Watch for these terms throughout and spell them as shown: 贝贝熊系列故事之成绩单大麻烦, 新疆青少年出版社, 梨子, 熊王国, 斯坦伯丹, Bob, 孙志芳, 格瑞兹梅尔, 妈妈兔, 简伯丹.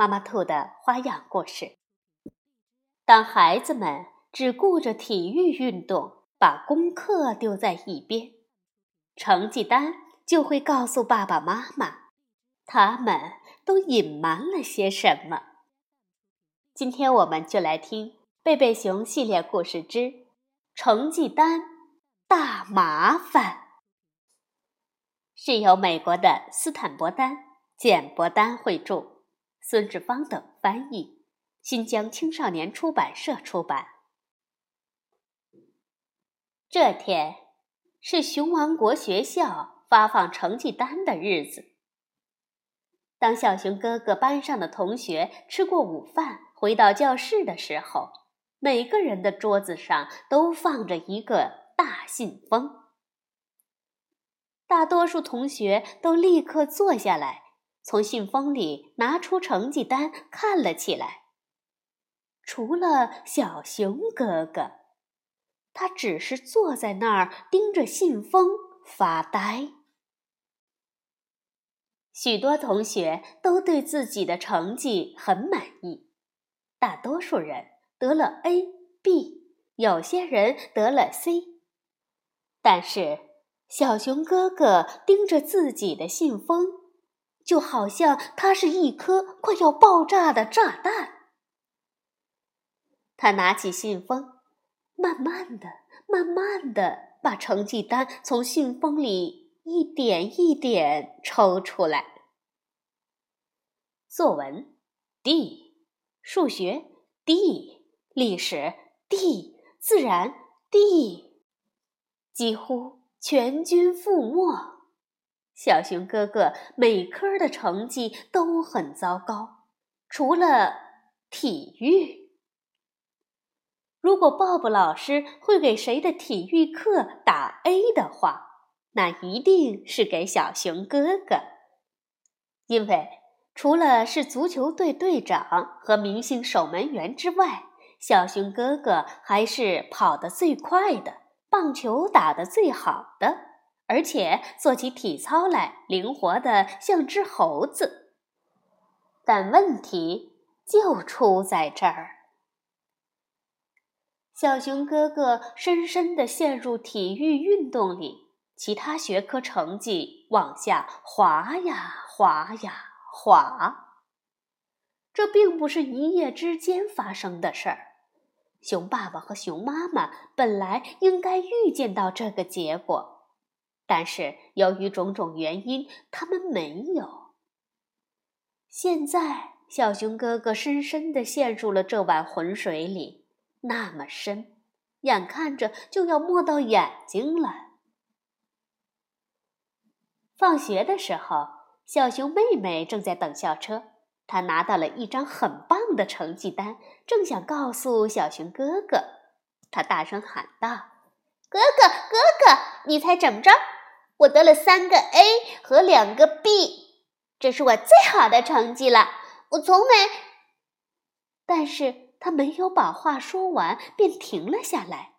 妈妈兔的花样故事。当孩子们只顾着体育运动，把功课丢在一边，成绩单就会告诉爸爸妈妈，他们都隐瞒了些什么。今天我们就来听《贝贝熊系列故事之成绩单大麻烦》，是由美国的斯坦伯丹、简伯丹绘著，孙志芳等翻译，新疆青少年出版社出版。这天是熊王国学校发放成绩单的日子。当小熊哥哥班上的同学吃过午饭回到教室的时候，每个人的桌子上都放着一个大信封。大多数同学都立刻坐下来，从信封里拿出成绩单看了起来。除了小熊哥哥，他只是坐在那儿盯着信封发呆。许多同学都对自己的成绩很满意，大多数人得了 A、B， 有些人得了 C。但是小熊哥哥盯着自己的信封，就好像它是一颗快要爆炸的炸弹。他拿起信封，慢慢的把成绩单从信封里一点一点抽出来。作文 D， 数学 D， 历史 D， 自然 D， 几乎全军覆没。小熊哥哥每科的成绩都很糟糕，除了体育。如果Bob老师会给谁的体育课打 A 的话，那一定是给小熊哥哥。因为除了是足球队队长和明星守门员之外，小熊哥哥还是跑得最快的，棒球打得最好的，而且做起体操来灵活得像只猴子。但问题就出在这儿，小熊哥哥深深地陷入体育运动里，其他学科成绩往下滑呀滑呀滑。这并不是一夜之间发生的事儿，熊爸爸和熊妈妈本来应该预见到这个结果，但是由于种种原因，他们没有。现在小熊哥哥深深地陷入了这碗浑水里，那么深，眼看着就要没到眼睛了。放学的时候，小熊妹妹正在等校车，她拿到了一张很棒的成绩单，正想告诉小熊哥哥，他大声喊道：“哥哥，哥哥，你猜怎么着？我得了3个 A 和2个 B， 这是我最好的成绩了，我从没……”但是他没有把话说完，便停了下来。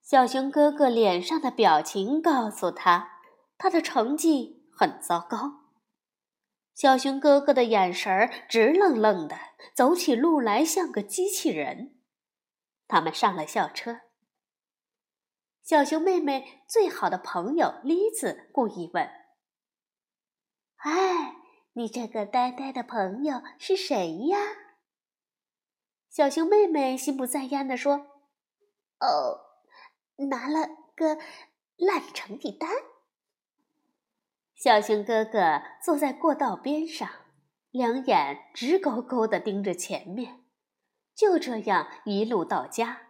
小熊哥哥脸上的表情告诉他，他的成绩很糟糕。小熊哥哥的眼神直愣愣的，走起路来像个机器人。他们上了校车。小熊妹妹最好的朋友丽子故意问：“哎，你这个呆呆的朋友是谁呀？”小熊妹妹心不在焉地说：“哦，拿了个烂成绩单。”小熊哥哥坐在过道边上，两眼直勾勾地盯着前面，就这样一路到家。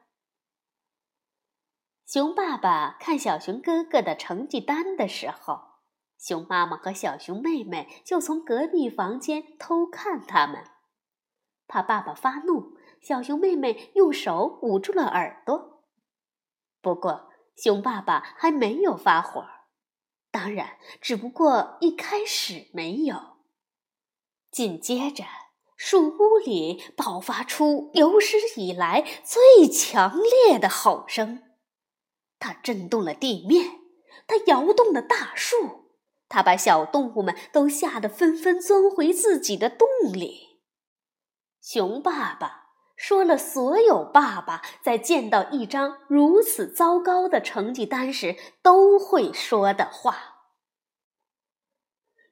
熊爸爸看小熊哥哥的成绩单的时候，熊妈妈和小熊妹妹就从隔壁房间偷看他们。怕爸爸发怒，小熊妹妹用手捂住了耳朵。不过，熊爸爸还没有发火，当然，只不过一开始没有。紧接着，树屋里爆发出有史以来最强烈的吼声，它震动了地面，它摇动了大树，它把小动物们都吓得纷纷钻回自己的洞里。熊爸爸说了所有爸爸在见到一张如此糟糕的成绩单时都会说的话。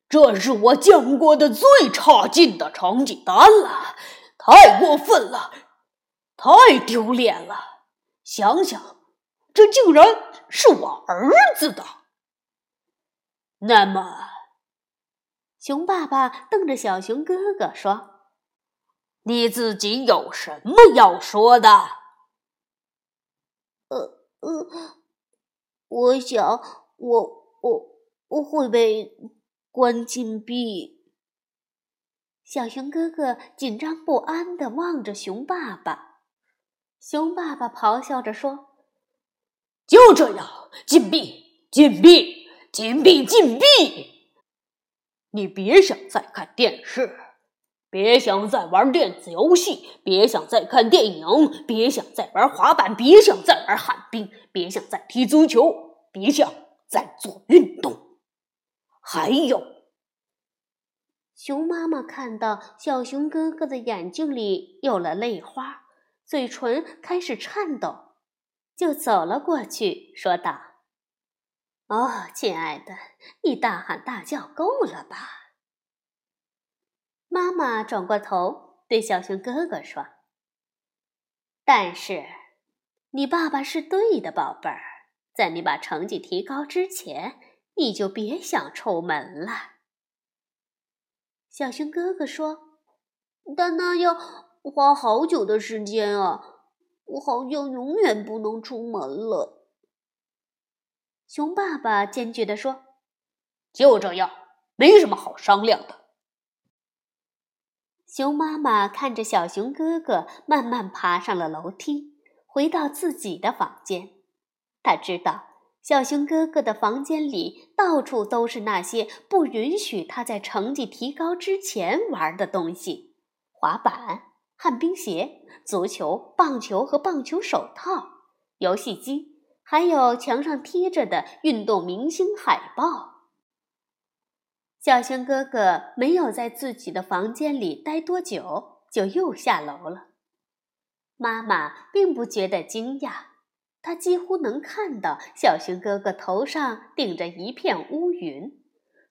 这是我见过的最差劲的成绩单了，太过分了，太丢脸了！想想，这竟然是我儿子的。那么，熊爸爸瞪着小熊哥哥说：“你自己有什么要说的？”我想，我会被关禁闭。小熊哥哥紧张不安地望着熊爸爸，熊爸爸咆哮着说：“就这样，禁闭，禁闭，禁闭，禁闭！你别想再看电视，别想再玩电子游戏，别想再看电影，别想再玩滑板，别想再玩旱冰，别想再踢足球，别想再做运动。”还有，熊妈妈看到小熊哥哥的眼睛里有了泪花，嘴唇开始颤抖，就走了过去，说道：“哦，亲爱的，你大喊大叫够了吧？”妈妈转过头对小熊哥哥说：“但是，你爸爸是对的，宝贝儿，在你把成绩提高之前，你就别想出门了。”小熊哥哥说：“但那要花好久的时间啊，我好像永远不能出门了。”熊爸爸坚决地说：“就这样，没什么好商量的。”熊妈妈看着小熊哥哥慢慢爬上了楼梯，回到自己的房间。她知道小熊哥哥的房间里到处都是那些不允许他在成绩提高之前玩的东西：滑板、旱冰鞋、足球、棒球和棒球手套、游戏机，还有墙上贴着的运动明星海报。小熊哥哥没有在自己的房间里待多久，就又下楼了。妈妈并不觉得惊讶，他几乎能看到小熊哥哥头上顶着一片乌云，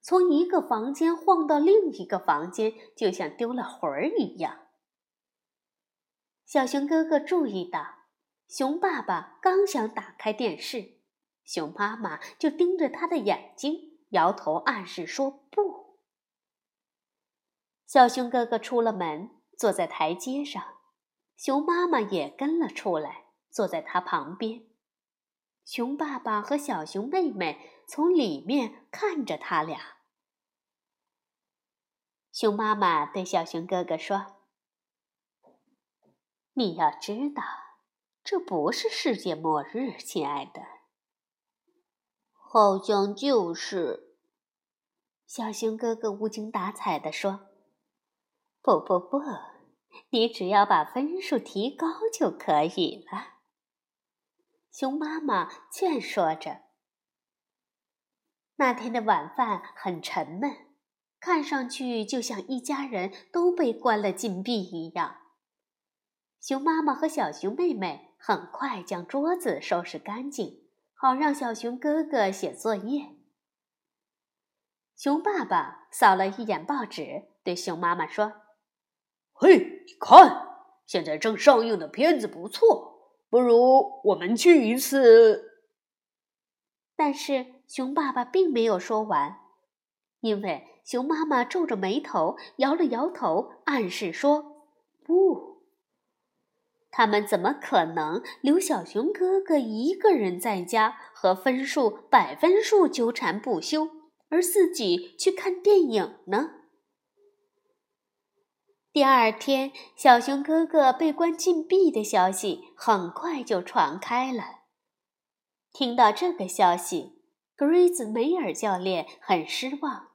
从一个房间晃到另一个房间，就像丢了魂儿一样。小熊哥哥注意到，熊爸爸刚想打开电视，熊妈妈就盯着他的眼睛，摇头暗示说不。小熊哥哥出了门，坐在台阶上，熊妈妈也跟了出来，坐在他旁边。熊爸爸和小熊妹妹从里面看着他俩。熊妈妈对小熊哥哥说：“你要知道，这不是世界末日，亲爱的。”“好像就是。”小熊哥哥无精打采地说。“不，你只要把分数提高就可以了。”熊妈妈劝说着。那天的晚饭很沉闷，看上去就像一家人都被关了禁闭一样。熊妈妈和小熊妹妹很快将桌子收拾干净，好让小熊哥哥写作业。熊爸爸扫了一眼报纸，对熊妈妈说：“嘿，你看，现在正上映的片子不错，不如我们去一次。”但是熊爸爸并没有说完，因为熊妈妈皱着眉头，摇了摇头，暗示说不。他们怎么可能留小熊哥哥一个人在家和分数纠缠不休，而自己去看电影呢？第二天，小熊哥哥被关禁闭的消息很快就传开了。听到这个消息，格瑞兹梅尔教练很失望。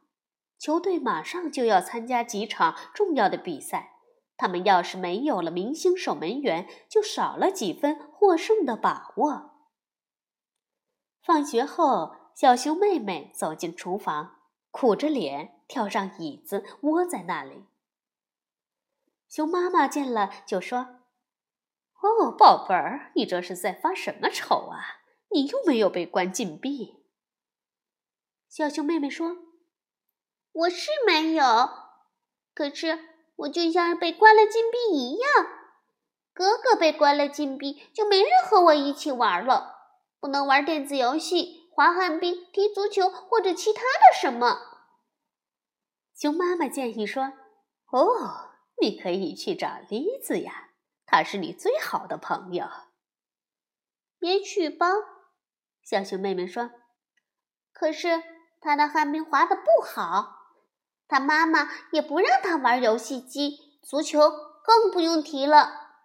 球队马上就要参加几场重要的比赛，他们要是没有了明星守门员，就少了几分获胜的把握。放学后，小熊妹妹走进厨房，苦着脸跳上椅子，窝在那里。熊妈妈见了就说：“哦，宝贝儿，你这是在发什么愁啊？你又没有被关禁闭。”小熊妹妹说：“我是没有，可是我就像被关了禁闭一样。哥哥被关了禁闭，就没人和我一起玩了，不能玩电子游戏、滑旱冰、踢足球或者其他的什么。”熊妈妈建议说：“哦，你可以去找梨子呀，她是你最好的朋友。”“也许吧。”小熊妹妹说，“可是她的旱冰滑得不好，她妈妈也不让她玩游戏机，足球更不用提了。”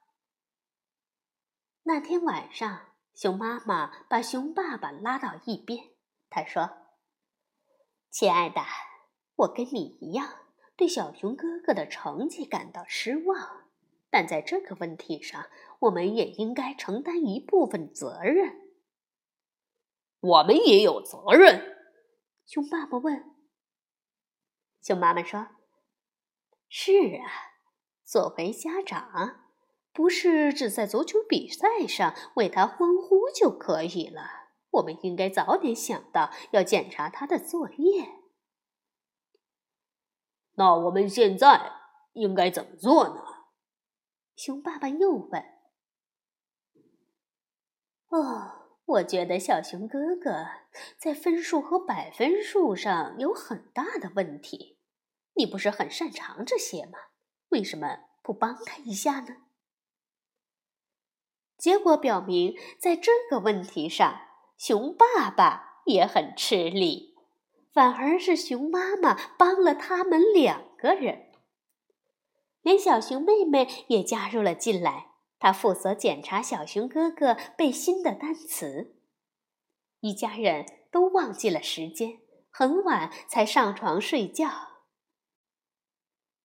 那天晚上，熊妈妈把熊爸爸拉到一边，她说：“亲爱的，我跟你一样对小熊哥哥的成绩感到失望，但在这个问题上，我们也应该承担一部分责任。”“我们也有责任？”熊爸爸问。熊妈妈说：“是啊，作为家长，不是只在足球比赛上为他欢呼就可以了，我们应该早点想到要检查他的作业。”“那我们现在应该怎么做呢？”熊爸爸又问。“哦，我觉得小熊哥哥在分数和百分数上有很大的问题，你不是很擅长这些吗？为什么不帮他一下呢？”结果表明，在这个问题上，熊爸爸也很吃力。反而是熊妈妈帮了他们两个人，连小熊妹妹也加入了进来。她负责检查小熊哥哥背新的单词。一家人都忘记了时间，很晚才上床睡觉。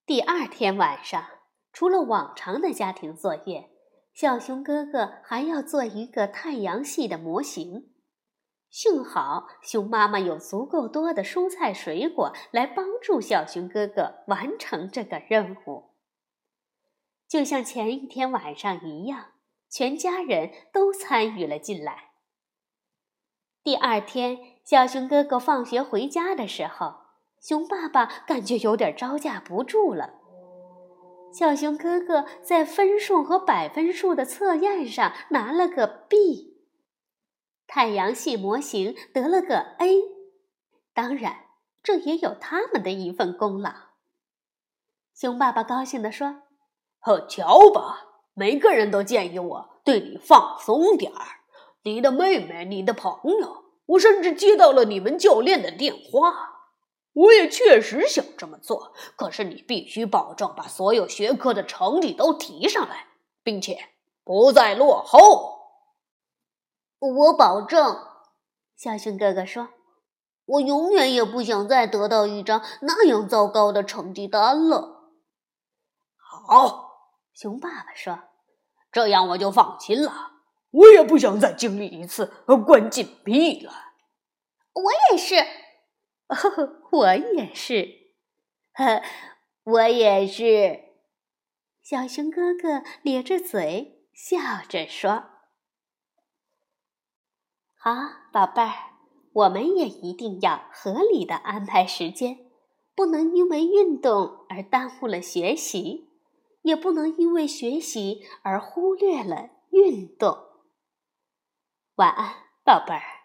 第二天晚上，除了往常的家庭作业，小熊哥哥还要做一个太阳系的模型。幸好熊妈妈有足够多的蔬菜水果来帮助小熊哥哥完成这个任务。就像前一天晚上一样，全家人都参与了进来。第二天，小熊哥哥放学回家的时候，熊爸爸感觉有点招架不住了。小熊哥哥在分数和百分数的测验上拿了个 B，太阳系模型得了个 A， 当然这也有他们的一份功劳。熊爸爸高兴地说：“哦，瞧吧，每个人都建议我对你放松点儿，你的妹妹，你的朋友，我甚至接到了你们教练的电话。我也确实想这么做，可是你必须保证把所有学科的成绩都提上来，并且不再落后。”“我保证。”小熊哥哥说，“我永远也不想再得到一张那样糟糕的成绩单了。”“好。”熊爸爸说，“这样我就放心了，我也不想再经历一次关禁闭了。”“我也是。”“哦，我也是。”“我也是。”小熊哥哥咧着嘴笑着说。好，宝贝儿，我们也一定要合理的安排时间，不能因为运动而耽误了学习，也不能因为学习而忽略了运动。晚安，宝贝儿。